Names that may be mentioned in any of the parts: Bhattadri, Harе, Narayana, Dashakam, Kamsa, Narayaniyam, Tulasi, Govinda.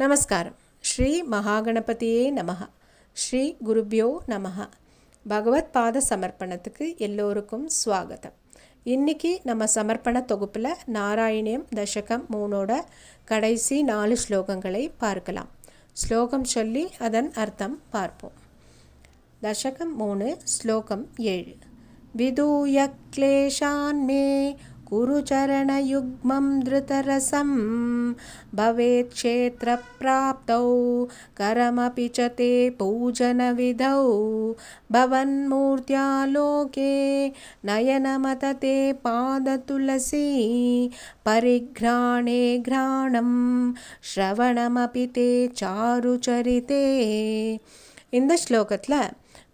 நமஸ்காரம். ஸ்ரீ மகாகணபதியே நமஹ. ஸ்ரீ குருபியோ நமஹ. பகவத் பாத சமர்ப்பணத்துக்கு எல்லோருக்கும் ஸ்வாகதம். இன்றைக்கி நம்ம சமர்ப்பண தொகுப்பில் நாராயணியம் தசகம் 3ஓட கடைசி 4 ஸ்லோகங்களை பார்க்கலாம். ஸ்லோகம் சொல்லி அதன் அர்த்தம் பார்ப்போம். தசகம் 3 ஸ்லோகம் 7. விதூய க்லேஷான் மே குருச்சரணயுக்மம் திருதரசம் பவேத் க்ஷேத்ர ப்ராப்தௌ கரமபி ச தே பூஜனவிதௌ பவன் மூர்த்யா லோகே நயனமத தே பாத துளசி பரிக்ராணே கிராணம் ஸ்ரவணமபி தே சாருச்சரிதே. இந்த ஸ்லோகத்தில்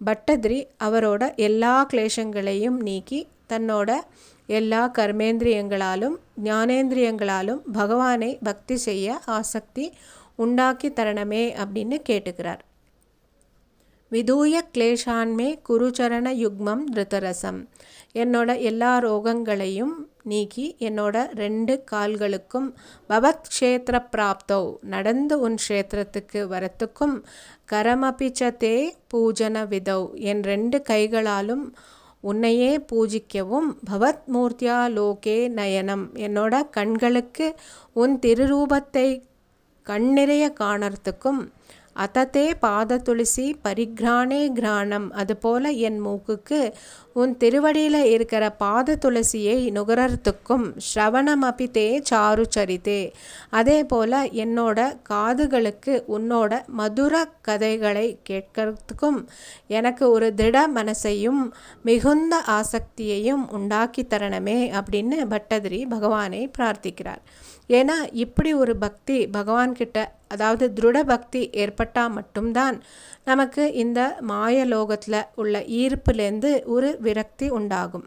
பட்டத்ரி அவரோட எல்லா கிளேஷங்களையும் நீக்கி தன்னோட எல்லா கர்மேந்திரியங்களாலும் ஞானேந்திரியங்களாலும் பகவானை பக்தி செய்ய ஆசக்தி உண்டாக்கி தரணமே அப்படின்னு கேட்டுக்கிறார். விதூய கிளேஷான்மே குருச்சரண யுக்மம் திருதரசம், என்னோட எல்லா ரோகங்களையும் நீக்கி என்னோட 2 கால்களுக்கும் பவத் க்ஷேத்திர பிராப்தோ நடந்து உன் க்ஷேத்திரத்துக்கு வரத்துக்கும் கரமபிச்சதே பூஜன விதோ என் 2 கைகளாலும் உன்னையே பூஜிக்கவும் பவத் மூர்த்தியா லோகே நயனம் என்னோட கண்களுக்கு உன் திருரூபத்தை கண்ணிறைய காணறதுக்கும் அதத்தே பாத துளசி பரிக்ராணே கிராணம் அதுபோல என் மூக்குக்கு உன் திருவடியில் இருக்கிற பாத துளசியை நுகரத்துக்கும் ஸ்ரவணம் அபித்தே சாரு சரித்தே அதே போல் என்னோட காதுகளுக்கு உன்னோட மதுர கதைகளை கேட்கறதுக்கும் எனக்கு ஒரு திட மனசையும் மிகுந்த ஆசக்தியையும் உண்டாக்கி தரணமே அப்படின்னு பட்டதிரி பகவானை பிரார்த்திக்கிறார். ஏன்னா இப்படி ஒரு பக்தி பகவான்கிட்ட, அதாவது திருட பக்தி ஏற்பட்டால் மட்டும்தான் நமக்கு இந்த மாயலோகத்தில் உள்ள ஈர்ப்புலேருந்து ஒரு விரக்தி உண்டாகும்.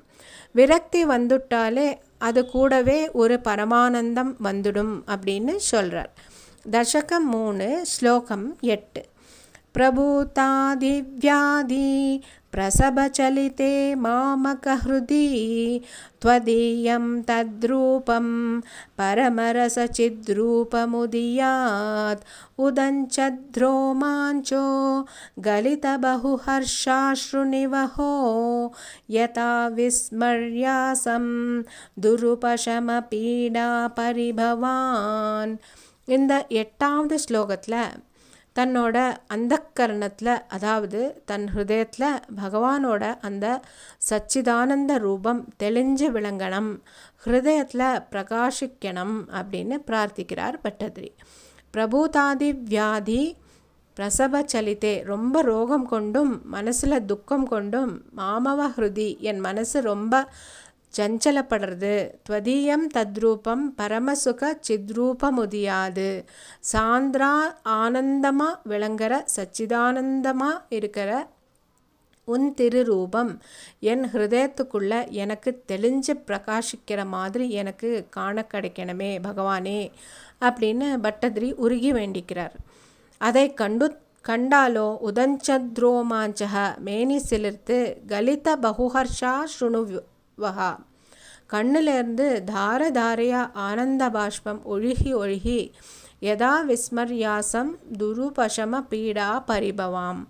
விரக்தி வந்துட்டாலே அது கூடவே ஒரு பரமானந்தம் வந்துடும் அப்படின்னு சொல்கிறார். தசகம் 3 ஸ்லோகம் 8. பிரபூதாதி வியாதி பிரசபச்சலிதே மாமகஹ்ருதி த்வதீயம் தத்ரூபம் பரமரசசித்ரூபமுதியாத் உதஞ்சத்ரோமாஞ்சோ கலிதபஹுஹர்ஷாஸ்ருநிவஹோ யதா விஸ்மர்யாசம் துருபஷமபீடா பரிபவான். இந்த 8வது ஸ்லோகத்தில் தன்னோட அந்தக்கரணத்தில், அதாவது தன் ஹிருதயத்தில் பகவானோட அந்த சச்சிதானந்த ரூபம் தெளிஞ்சு விளங்கணும், ஹிருதயத்தில் பிரகாஷிக்கணும் அப்படின்னு பிரார்த்திக்கிறார் பட்டதிரி. பிரபூதாதி வியாதி பிரசபச்சலித்தே ரொம்ப ரோகம் கொண்டும் மனசில் துக்கம் கொண்டும் மாமவ ஹிருதி என் மனசு ரொம்ப சஞ்சலப்படுறது துவதீயம் தத்ரூபம் பரமசுக சித்ரூபமுதியாது சாந்திரா ஆனந்தமாக விளங்குற சச்சிதானந்தமாக இருக்கிற உன் திருரூபம் என் ஹிருதயத்துக்குள்ளே எனக்கு தெளிஞ்சு பிரகாஷிக்கிற மாதிரி எனக்கு காண கிடைக்கணுமே பகவானே அப்படின்னு பட்டதிரி உருகி வேண்டிக்கிறார். அதை கண்டாலோ உதஞ்சத்ரோமாஞ்சக மேனி சிலிர்த்து கலித பகுஹர்ஷா ஸ்ருணு கண்ணிலேருந்து தார தாரையா ஆனந்த பாஷ்பம் ஒழுகி ஒழுகி யதா விஸ்மர்யாசம் துருபஷம பீடா பரிபவாம்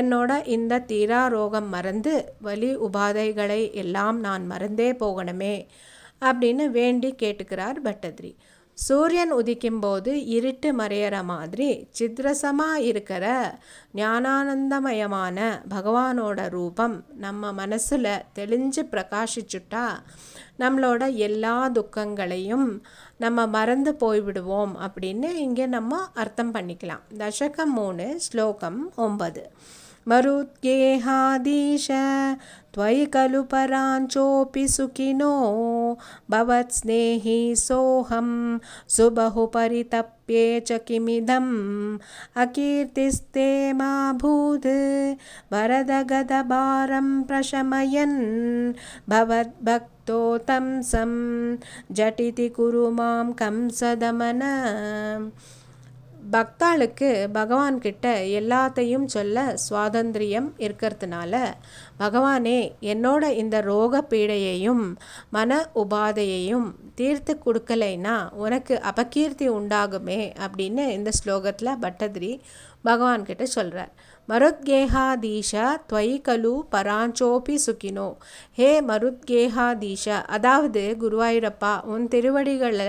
என்னோட இந்த தீரா ரோகம் மறந்து வலி உபாதைகளை எல்லாம் நான் மறந்தே போகணுமே அப்படின்னு வேண்டி கேட்டுக்கிறார் பட்டதிரி. சூரியன் உதிக்கும்போது இருட்டு மறையிற மாதிரி சித்ரசமாக இருக்கிற ஞானானந்தமயமான பகவானோட ரூபம் நம்ம மனசில் தெளிஞ்சு பிரகாஷிச்சுட்டா நம்மளோட எல்லா துக்கங்களையும் நம்ம மறந்து போய்விடுவோம் அப்படின்னு இங்கே நம்ம அர்த்தம் பண்ணிக்கலாம். தசகம் 3 ஸ்லோகம் 9. மருத்யேஹாதீஷ த்வை கலு பராஞ்சோபி சுகினோ பவத் ஸ்நேஹி சோஹம் சுபஹு பரிதப்யே ச கிமிதம் அகீர்த்திஸ்தே மா பூத் வரதகதபாரம் பிரசமயன் பவத் பக்தோ தம்சம் ஜடிதி குரு மாம் கம்சதமன. பக்தாளுக்கு பகவான்கிட்ட எல்லாத்தையும் சொல்ல சுவாதந்திரியம் இருக்கிறதுனால, பகவானே என்னோட இந்த ரோக பீடையையும் மன உபாதையையும் தீர்த்து கொடுக்கலைன்னா உனக்கு அபகீர்த்தி உண்டாகுமே அப்படின்னு இந்த ஸ்லோகத்தில் பட்டதிரி பகவான்கிட்ட சொல்கிறார். மருத்கேஹாதீஷா துவை கலு பராஞ்சோபி சுக்கினோ, ஹே மருத்கேஹாதீஷா, அதாவது குருவாயூரப்பா உன் திருவடிகளில்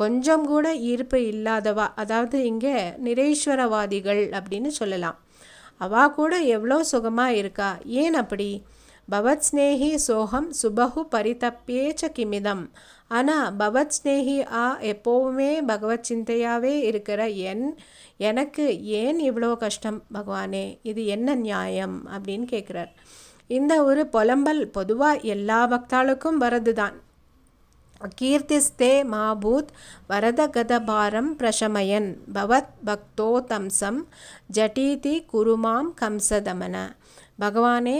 கொஞ்சம் கூட ஈர்ப்பு இல்லாதவா, அதாவது இங்கே நிரேஸ்வரவாதிகள் அப்படின்னு சொல்லலாம், அவா கூட எவ்வளோ சுகமாக இருக்கா, ஏன் அப்படி? பவத் ஸ்நேஹி சோகம் சுபஹு பரிதப்பேச்ச கிமிதம், ஆனால் பவத் ஸ்நேஹி ஆ எப்போவுமே பகவத் சிந்தையாகவே இருக்கிற எனக்கு ஏன் இவ்வளோ கஷ்டம் பகவானே, இது என்ன நியாயம் அப்படின்னு கேட்குறார். இந்த ஒரு புலம்பல் பொதுவாக எல்லா பக்தாளுக்கும் வரது தான். கீர்த்திஸ்தே மாபூத் வரதகதபாரம் பிரசமயன் பவத் பக்தோ தம்சம் ஜடீதி குருமாம் கம்சதமன, பகவானே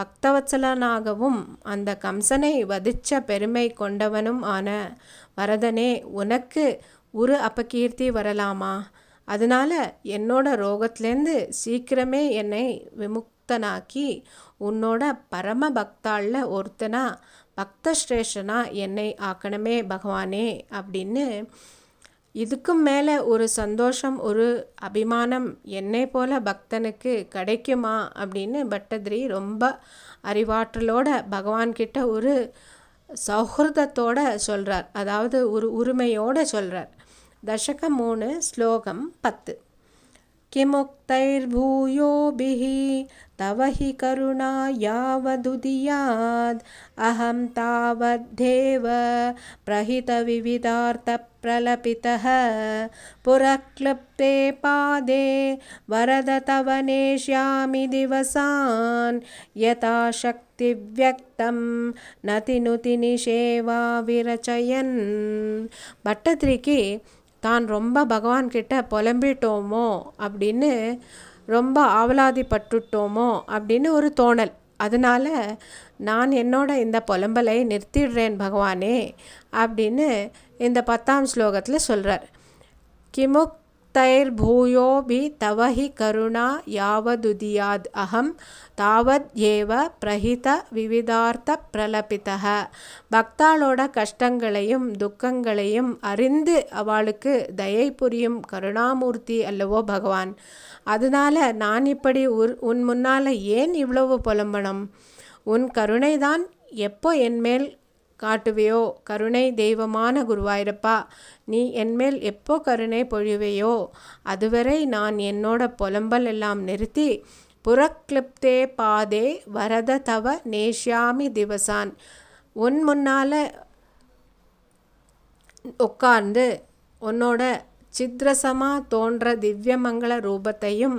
பக்தவத்சலனாகவும் அந்த கம்சனை வதிச்ச பெருமை கொண்டவனும் ஆன வரதனே உனக்கு ஒரு அபகீர்த்தி வரலாமா, அதனால் என்னோட ரோகத்திலேருந்து சீக்கிரமே என்னை விமுக்தனாக்கி உன்னோட பரம பக்தாளில் ஒருத்தனா பக்தஸ்ரேஷனா என்னை ஆக்கணுமே பகவானே அப்படின்னு இதுக்கும் மேலே ஒரு சந்தோஷம் ஒரு அபிமானம் என்னை போல பக்தனுக்கு கிடைக்குமா அப்படின்னு பட்டதிரி ரொம்ப அறிவாற்றலோட பகவான்கிட்ட ஒரு சௌஹ்ரதத்தோட சொல்கிறார், அதாவது ஒரு உரிமையோடு சொல்கிறார். Dashakam 3 Slogam 10. கிமுக்தைர் பூயோபிஹி தவஹி கருணா யாவதுதியாத் அஹம் தாவத் தேவ பிரஹித விவிதார்த்த பிரலபிதஹ புரக்லப்தே பாதே வரத தவ நேஷ்யாமி திவசான் யதா சக்தி வ்யக்தம் நதிநுதி நிஷேவா விரச்சயன். பட்டதிரிக்கு தான் ரொம்ப பகவான்கிட்ட புலம்பிட்டோமோ அப்படின்னு, ரொம்ப ஆவலாதிப்பட்டுட்டோமோ அப்படின்னு ஒரு தோணல். அதனால் நான் என்னோட இந்த புலம்பலை நிறுத்திடுறேன் பகவானே அப்படின்னு இந்த 10ஆம் ஸ்லோகத்தில் சொல்கிறார். கிமுக் தைர் பூயோபி தவஹி கருணா யாவதுதியாத் அகம் தாவத் ஏவ பிரஹித விவிதார்த்த பிரலபிதஹ, பக்தாளோட கஷ்டங்களையும் துக்கங்களையும் அறிந்து அவளுக்கு தயை புரியும் கருணாமூர்த்தி அல்லவோ பகவான், அதனால நான் இப்படி உன் முன்னால் ஏன் இவ்வளவு புலம்பணும், உன் கருணைதான் எப்போ என்மேல் காட்டுவையோ கருணை தெய்வமான குருவாயிரப்பா, நீ என்மேல் எப்போ கருணை பொழிவையோ அதுவரை நான் என்னோட புலம்பல் எல்லாம் நிறுத்தி புறக்ளிப்தே பாதே வரத தவ நேஷ்யாமி திவசான், உன் முன்னால் உட்கார்ந்து உன்னோட சித்ரசமா தோன்ற திவ்யமங்கள ரூபத்தையும்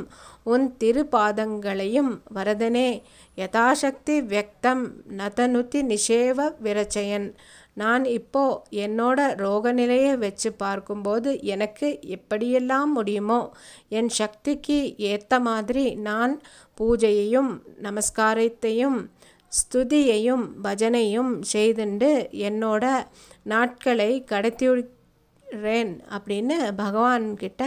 உன் திருபாதங்களையும் வரதனே யதாசக்தி வியக்தம் நதனுத்தி நிஷேவ விரச்சயன், நான் இப்போ என்னோட ரோக நிலையை வச்சு பார்க்கும்போது எனக்கு எப்படியெல்லாம் முடியுமோ என் சக்திக்கு ஏற்ற மாதிரி நான் பூஜையையும் நமஸ்காரத்தையும் ஸ்துதியையும் பஜனையும் செய்துண்டு என்னோட நாட்களை கடத்தி ரேன் அப்படின்னு பகவான்கிட்ட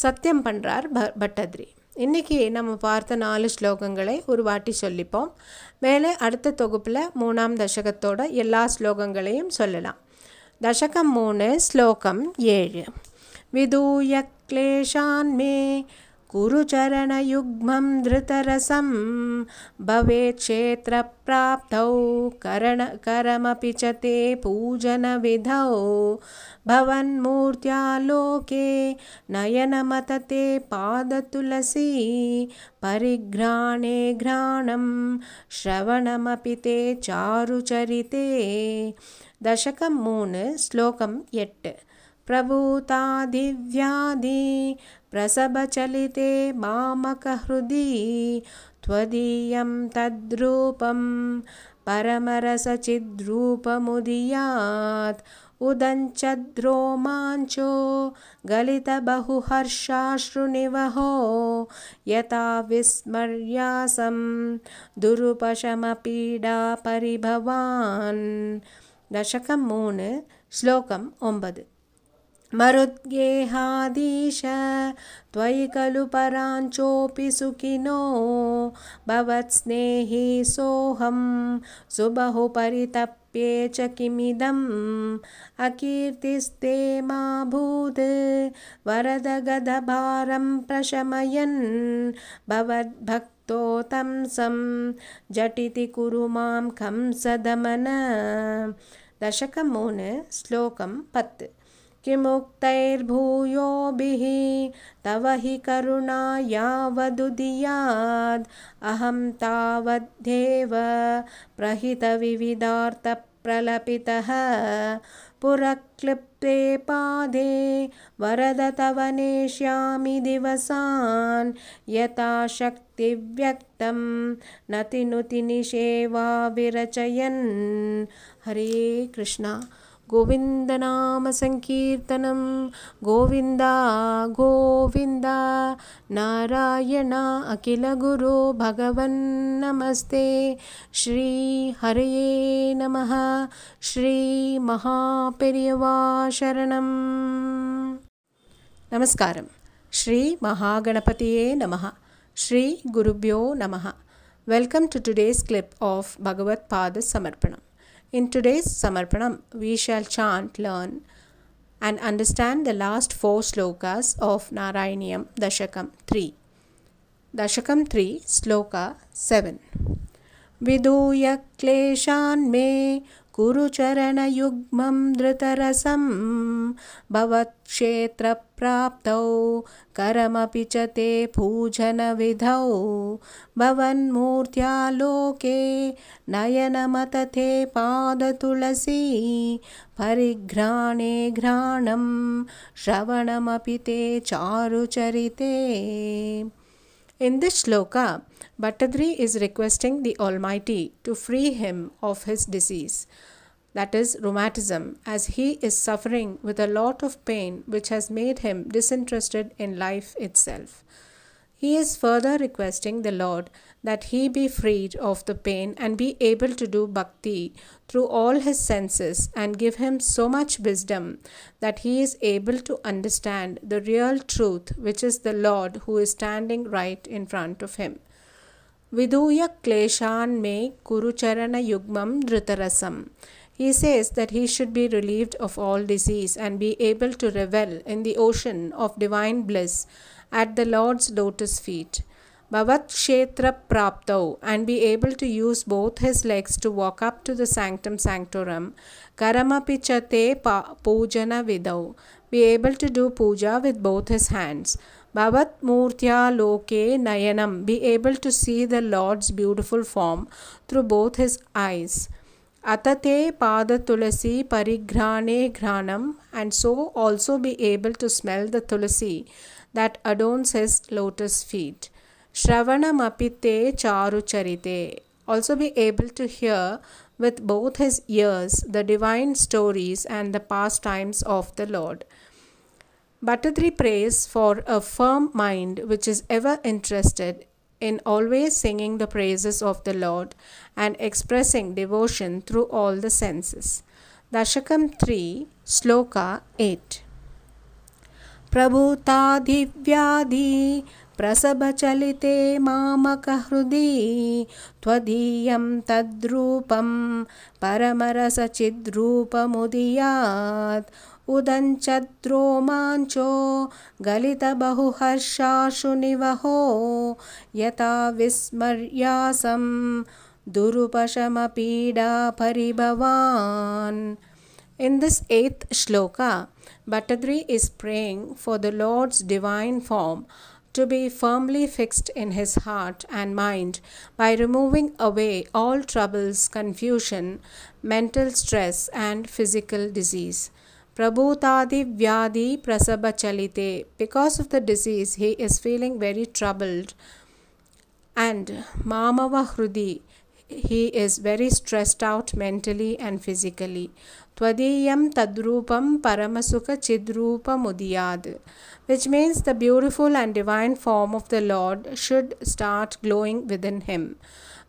சத்தியம் பண்ணுறார் பட்டதிரி. இன்றைக்கி நம்ம பார்த்த 4 ஸ்லோகங்களை ஒரு வாட்டி சொல்லிப்போம். மேலே அடுத்த தொகுப்பில் 3ஆம் தசகத்தோட எல்லா ஸ்லோகங்களையும் சொல்லலாம். Dashakam 3 Slokam 7. விதூய க்லேஷான் மே குரு சரண யுக்மம் திருதரசம் பவே க்ஷேத்ர பிராப்தௌ கரமபி ச தே பூஜன விதௌ பவன் மூர்த்யா லோகே நயன மததே பாத துலசி பரிக்ராணே கிராணம் ஸ்ரவணமபி தே சாரு சரிதே. Dashakam 3 Slokam 8. பிரபூதா திவ்யாதி பிரசபசலிதே மாமகஹ்ருதி த்வதீயம் தத்ரூபம் பரமரசசித்ரூபமுதியாத் உதஞ்சத்ரோமாஞ்சோ கலிதபஹுஹர்ஷாஸ்ருநிவஹோ யதா விஸ்மர்யாசம் துருபஷமபீடா பரிபவான். Dashakam 3 Slokam 9. மருத்கேஹாதீஷ த்வயி கலு பராஞ்சோபி சுகினோ பவத்ஸ்நேஹி சோஹம் சுபஹு பரிதப்யே ச கிமிதம் அகீர்த்திஸ்தே மா பூத் வரதகதபாரம் பிரசமயன் பவத்பக்த தோதம் சம் ஜடிதி குரு மாம் கம்சதமன. தசகம் 3 ஸ்லோகம் 10. கிமுக்தைர் பூயோபிஹி தவஹி கருணா யாவதுதியாத் அஹம் தாவத்தேவ பிரஹித விவிதார்த்த பிரலபிதஹ புரக்ளிப்தே பாதே வரத தவ நேஷ்யாமி திவசான் யதாசக்தி வ்யக்தம் நதிநுதி நிஷேவா விரச்சயன். ஹரே கிருஷ்ணா. கோவிந்தநாம சங்கீர்த்தனம். கோவிந்தா கோவிந்தா. நாராயணா அகில குரு பகவன் நமஸ்தே. ஸ்ரீ ஹரயே நமஹ. ஸ்ரீ மகா பெரியவா சரணம். நமஸ்காரம். ஸ்ரீ மகா கணபதியே நமஹ. ஸ்ரீ குருப்யோ நமஹ. Welcome to today's clip of Bhagavad Pada Samarpanam. In today's Samarpanam, we shall chant, learn and understand the last 4 slokas of Narayaniyam Dashakam 3. Dashakam 3, Sloka 7. Viduya kleshan me kuru charana yugmam dhritarasam bhavat kshetra praptau karamapi cha te bhujana vidhau bhavan murtya loke nayana matate pada tulasi parigrane granam shravanam apite charu charite. In this shloka, Bhattadri is requesting the Almighty to free him of his disease, that is rheumatism, as he is suffering with a lot of pain which has made him disinterested in life itself. He is further requesting the Lord that he be freed of the pain and be able to do bhakti through all his senses and give him so much wisdom that he is able to understand the real truth, which is the Lord who is standing right in front of him. Viduya kleshan me kurucharana yugmam dhritarasam. He says that he should be relieved of all disease and be able to revel in the ocean of divine bliss at the Lord's lotus feet. Bhavat kshetra praptau, and be able to use both his legs to walk up to the sanctum sanctorum. Karamapi cha te pujana vidau, be able to do puja with both his hands. Bhavat murtya loke nayanam, be able to see the Lord's beautiful form through both his eyes. Atate pada tulasi parigrane granam, and so also be able to smell the tulasi that adorns his lotus feet. Shravanam apite charu charite, also be able to hear with both his ears the divine stories and the pastimes of the Lord. Bhattadri prays for a firm mind which is ever interested in always singing the praises of the Lord and expressing devotion through all the senses. Dashakam 3, Sloka 8. Prabhutadhi vyadhi prasabachalite mamakahrudi tvadiyam tadrupam paramarasa chidrupam udiyat उदंचद्रो मांचो गलित बहुहर्षाशु निवहो यता विस्मर्यासं दुरुपशम पीडा परिभवान्. In this 8th shloka, Bhattadri is praying for the Lord's divine form to be firmly fixed in his heart and mind by removing away all troubles, confusion, mental stress and physical disease. Prabhutadi vyadi prasabha chalite. Because of the disease, he is feeling very troubled. And mamava hrudi, he is very stressed out mentally and physically. Twadiyam tadrupam paramasuka chidrupa mudiyad, which means the beautiful and divine form of the Lord should start glowing within him,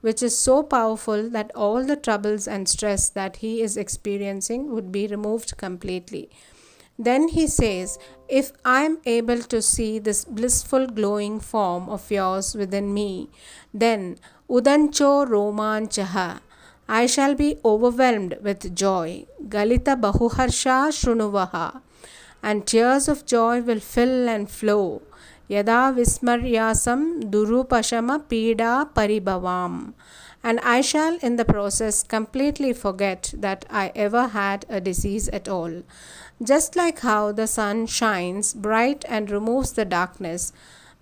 which is so powerful that all the troubles and stress that he is experiencing would be removed completely. Then he says, if I am able to see this blissful glowing form of yours within me, then udancho romanchaha, I shall be overwhelmed with joy. Galita bahuharsha shrunuvaha, and tears of joy will fill and flow. Yada vismaryasam durupashama pida paribhavam, and I shall in the process completely forget that I ever had a disease at all. Just like how the sun shines bright and removes the darkness,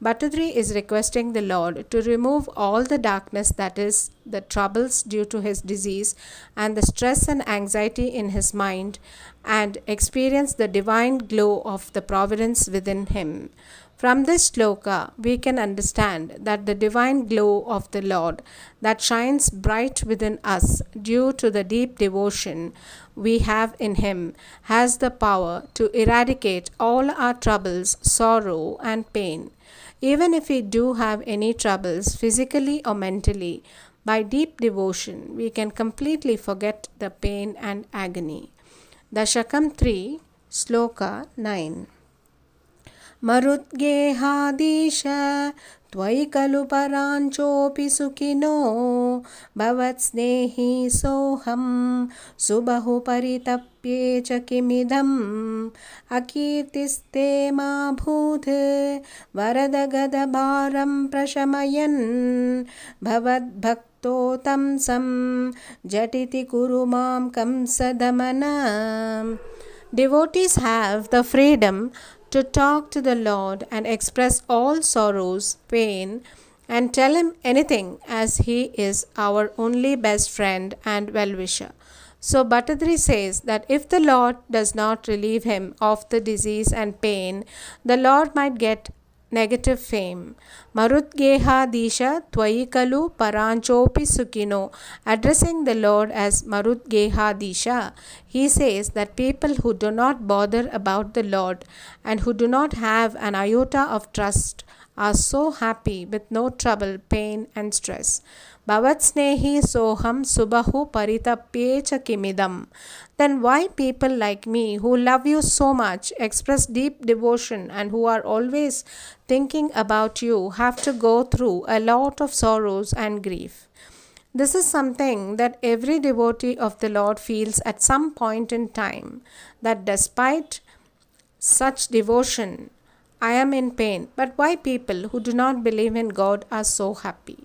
Bhattadri is requesting the Lord to remove all the darkness, that is, the troubles due to his disease and the stress and anxiety in his mind, and experience the divine glow of the providence within him. From this shloka, we can understand that the divine glow of the Lord that shines bright within us due to the deep devotion we have in Him has the power to eradicate all our troubles, sorrow, and pain. Even if we do have any troubles physically or mentally, by deep devotion, we can completely forget the pain and agony. Dashakam 3, Sloka 9. Marudgehadisha Tvai kalu paranchopi sukino Bhavatsnehi soham Subahu paritapye chakimidam Akirtiste ma bhudhe Varadagadabaram prashamayan Bhavad bhakto tamsam Jatiti kurumam kamsa damana. Devotees have the freedom to talk to the Lord and express all sorrows, pain, and tell Him anything, as He is our only best friend and well-wisher. So Bhattadri says that if the Lord does not relieve him of the disease and pain, the Lord might get negative fame. Marudgeha Disha Tvai Kalu Paranchopi Sukino. Addressing the Lord as Marudgeha Disha, he says that people who do not bother about the Lord and who do not have an iota of trust are so happy with no trouble, pain, and stress. Bhavatsnehi soham subahu paritapye chakimidam. Then why people like me, who love you so much, express deep devotion, and who are always thinking about you, have to go through a lot of sorrows and grief? This is something that every devotee of the Lord feels at some point in time, that despite such devotion, I am in pain. But why people who do not believe in God are so happy?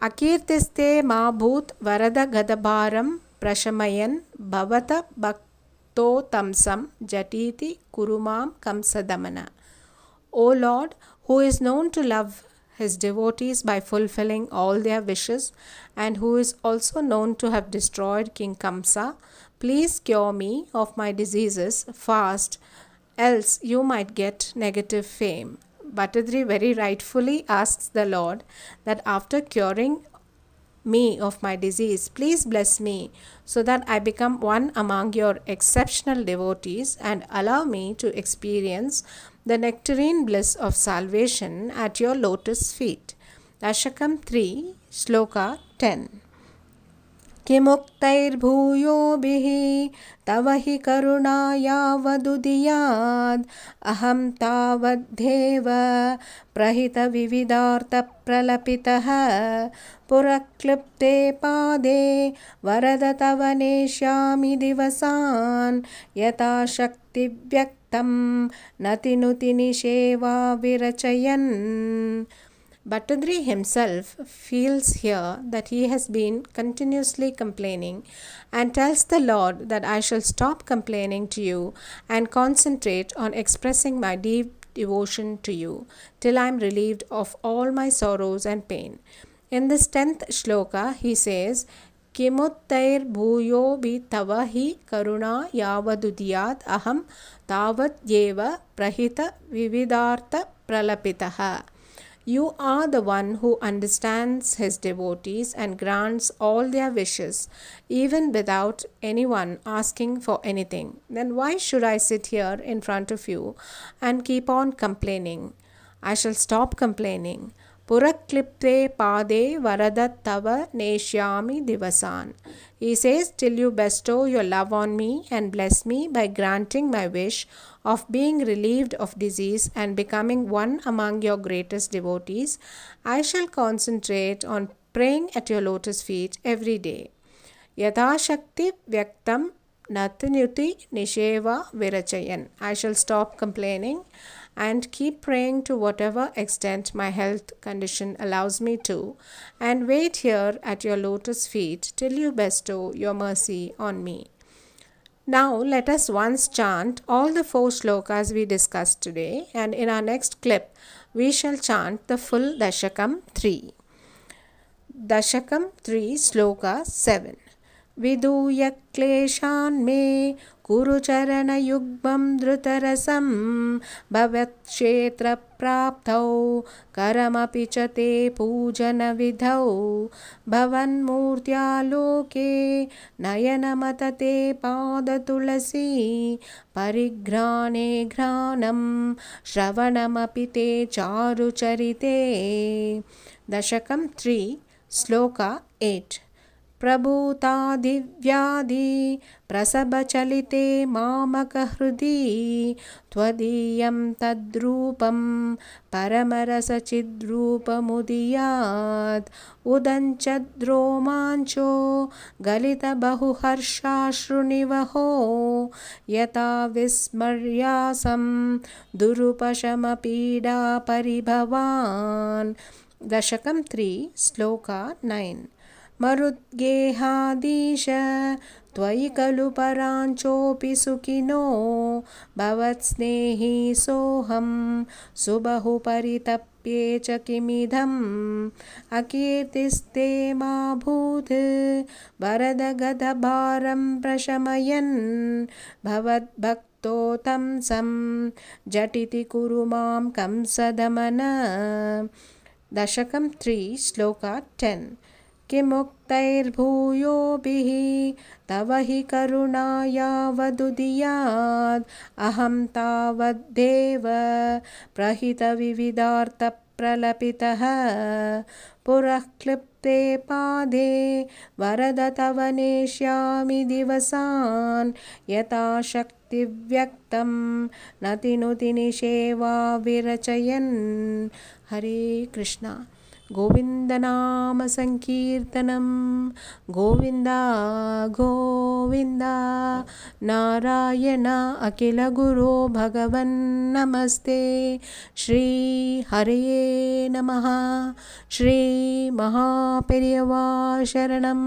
Akirtiste ma bhut varada gadabaram prashamayan bhavata bhakto tamsam jatiti kurumam kamsadamana. O Lord, who is known to love His devotees by fulfilling all their wishes, and who is also known to have destroyed King Kamsa, please cure me of my diseases fast, else you might get negative fame. Bhattadri very rightfully asks the Lord that after curing me of my disease, please bless me so that I become one among your exceptional devotees and allow me to experience the nectarine bliss of salvation at your lotus feet. Dashakam 3, Sloka 10. Kimuktair bhuyo bihi tavahi karunaya vadudiyad aham tavad dheva prahita vividartha pralapitaha puraklipte pade varada tavaneshyami divasan yata shakti vyaktam natinuti nisheva virachayan. Bhattadri himself feels here that he has been continuously complaining, and tells the Lord that I shall stop complaining to you and concentrate on expressing my deep devotion to you till I am relieved of all my sorrows and pain. In this 10th shloka, he says, Kimuttair bhuyo bi tavahi karuna yavadudiyat aham tavat yeva prahita vividartha pralapitaha. You are the one who understands his devotees and grants all their wishes, even without anyone asking for anything. Then why should I sit here in front of you and keep on complaining? I shall stop complaining. புரக்ளிப்தே Badhe வரதத்தவ நேஷ்யாமி திவசான். He says, till you bestow your love on me and bless me by granting my wish of being relieved of disease and becoming one among your greatest devotees, I shall concentrate on praying at your lotus feet every day. Yadashakti vyaktam natnyuti nisheva virachayan. I shall stop complaining and keep praying to whatever extent my health condition allows me to, and wait here at your lotus feet till you bestow your mercy on me. Now let us once chant all the four shlokas we discussed today, and in our next clip we shall chant the full Dashakam 3. Dashakam 3 Sloka 7. Viduya kleshan me Guru charana yugmam dhrutarasam bhavat kshetra praptau karamapi chate pujana vidhau bhavan murtya loke nayana matate pada tulasi parigrane granam shravanam apite charu charite. Dashakam 3 Sloka 8. Prabhuta divyadi prasabachalite mamakahruti tvadiyam tadrupam paramarasachidrupamudiyat udanchadromancho galita bahuharshashrunivaho yata vismaryasam durupashamapida paribhavan. Dashakam 3 Sloka 9. मरुद्गेहादीश त्वयि खलु पराञ्चोऽपि सुखिनो भवत्स्नेही सोऽहं सुबहु परितप्ये च किमिदम् अकीर्तिस्ते मा भूत् वरदगदभारं प्रशमयन् भवद्भक् तोतं सं जटिति कुरु मां कंसदमन. दशकं 3 श्लोका 10. किमुक्तैर्भूयोभिः तव हि करुणाया वदुदियाद् अहं तावद्देव प्रहितविविधार्थप्रलपितः पुरः क्लिप्ते पादे वरद तव नेष्यामि दिवसान् यथाशक्तिव्यक्तं नतिनुति निषेवा विरचयन्. हरे कृष्णा. गोविन्द नाम संकीर्तनं गोविन्दा गोविन्दा नारायण अखिल गुरो भगवन् नमस्ते. श्री हरे नमः. श्री महापेरियवा शरणम्.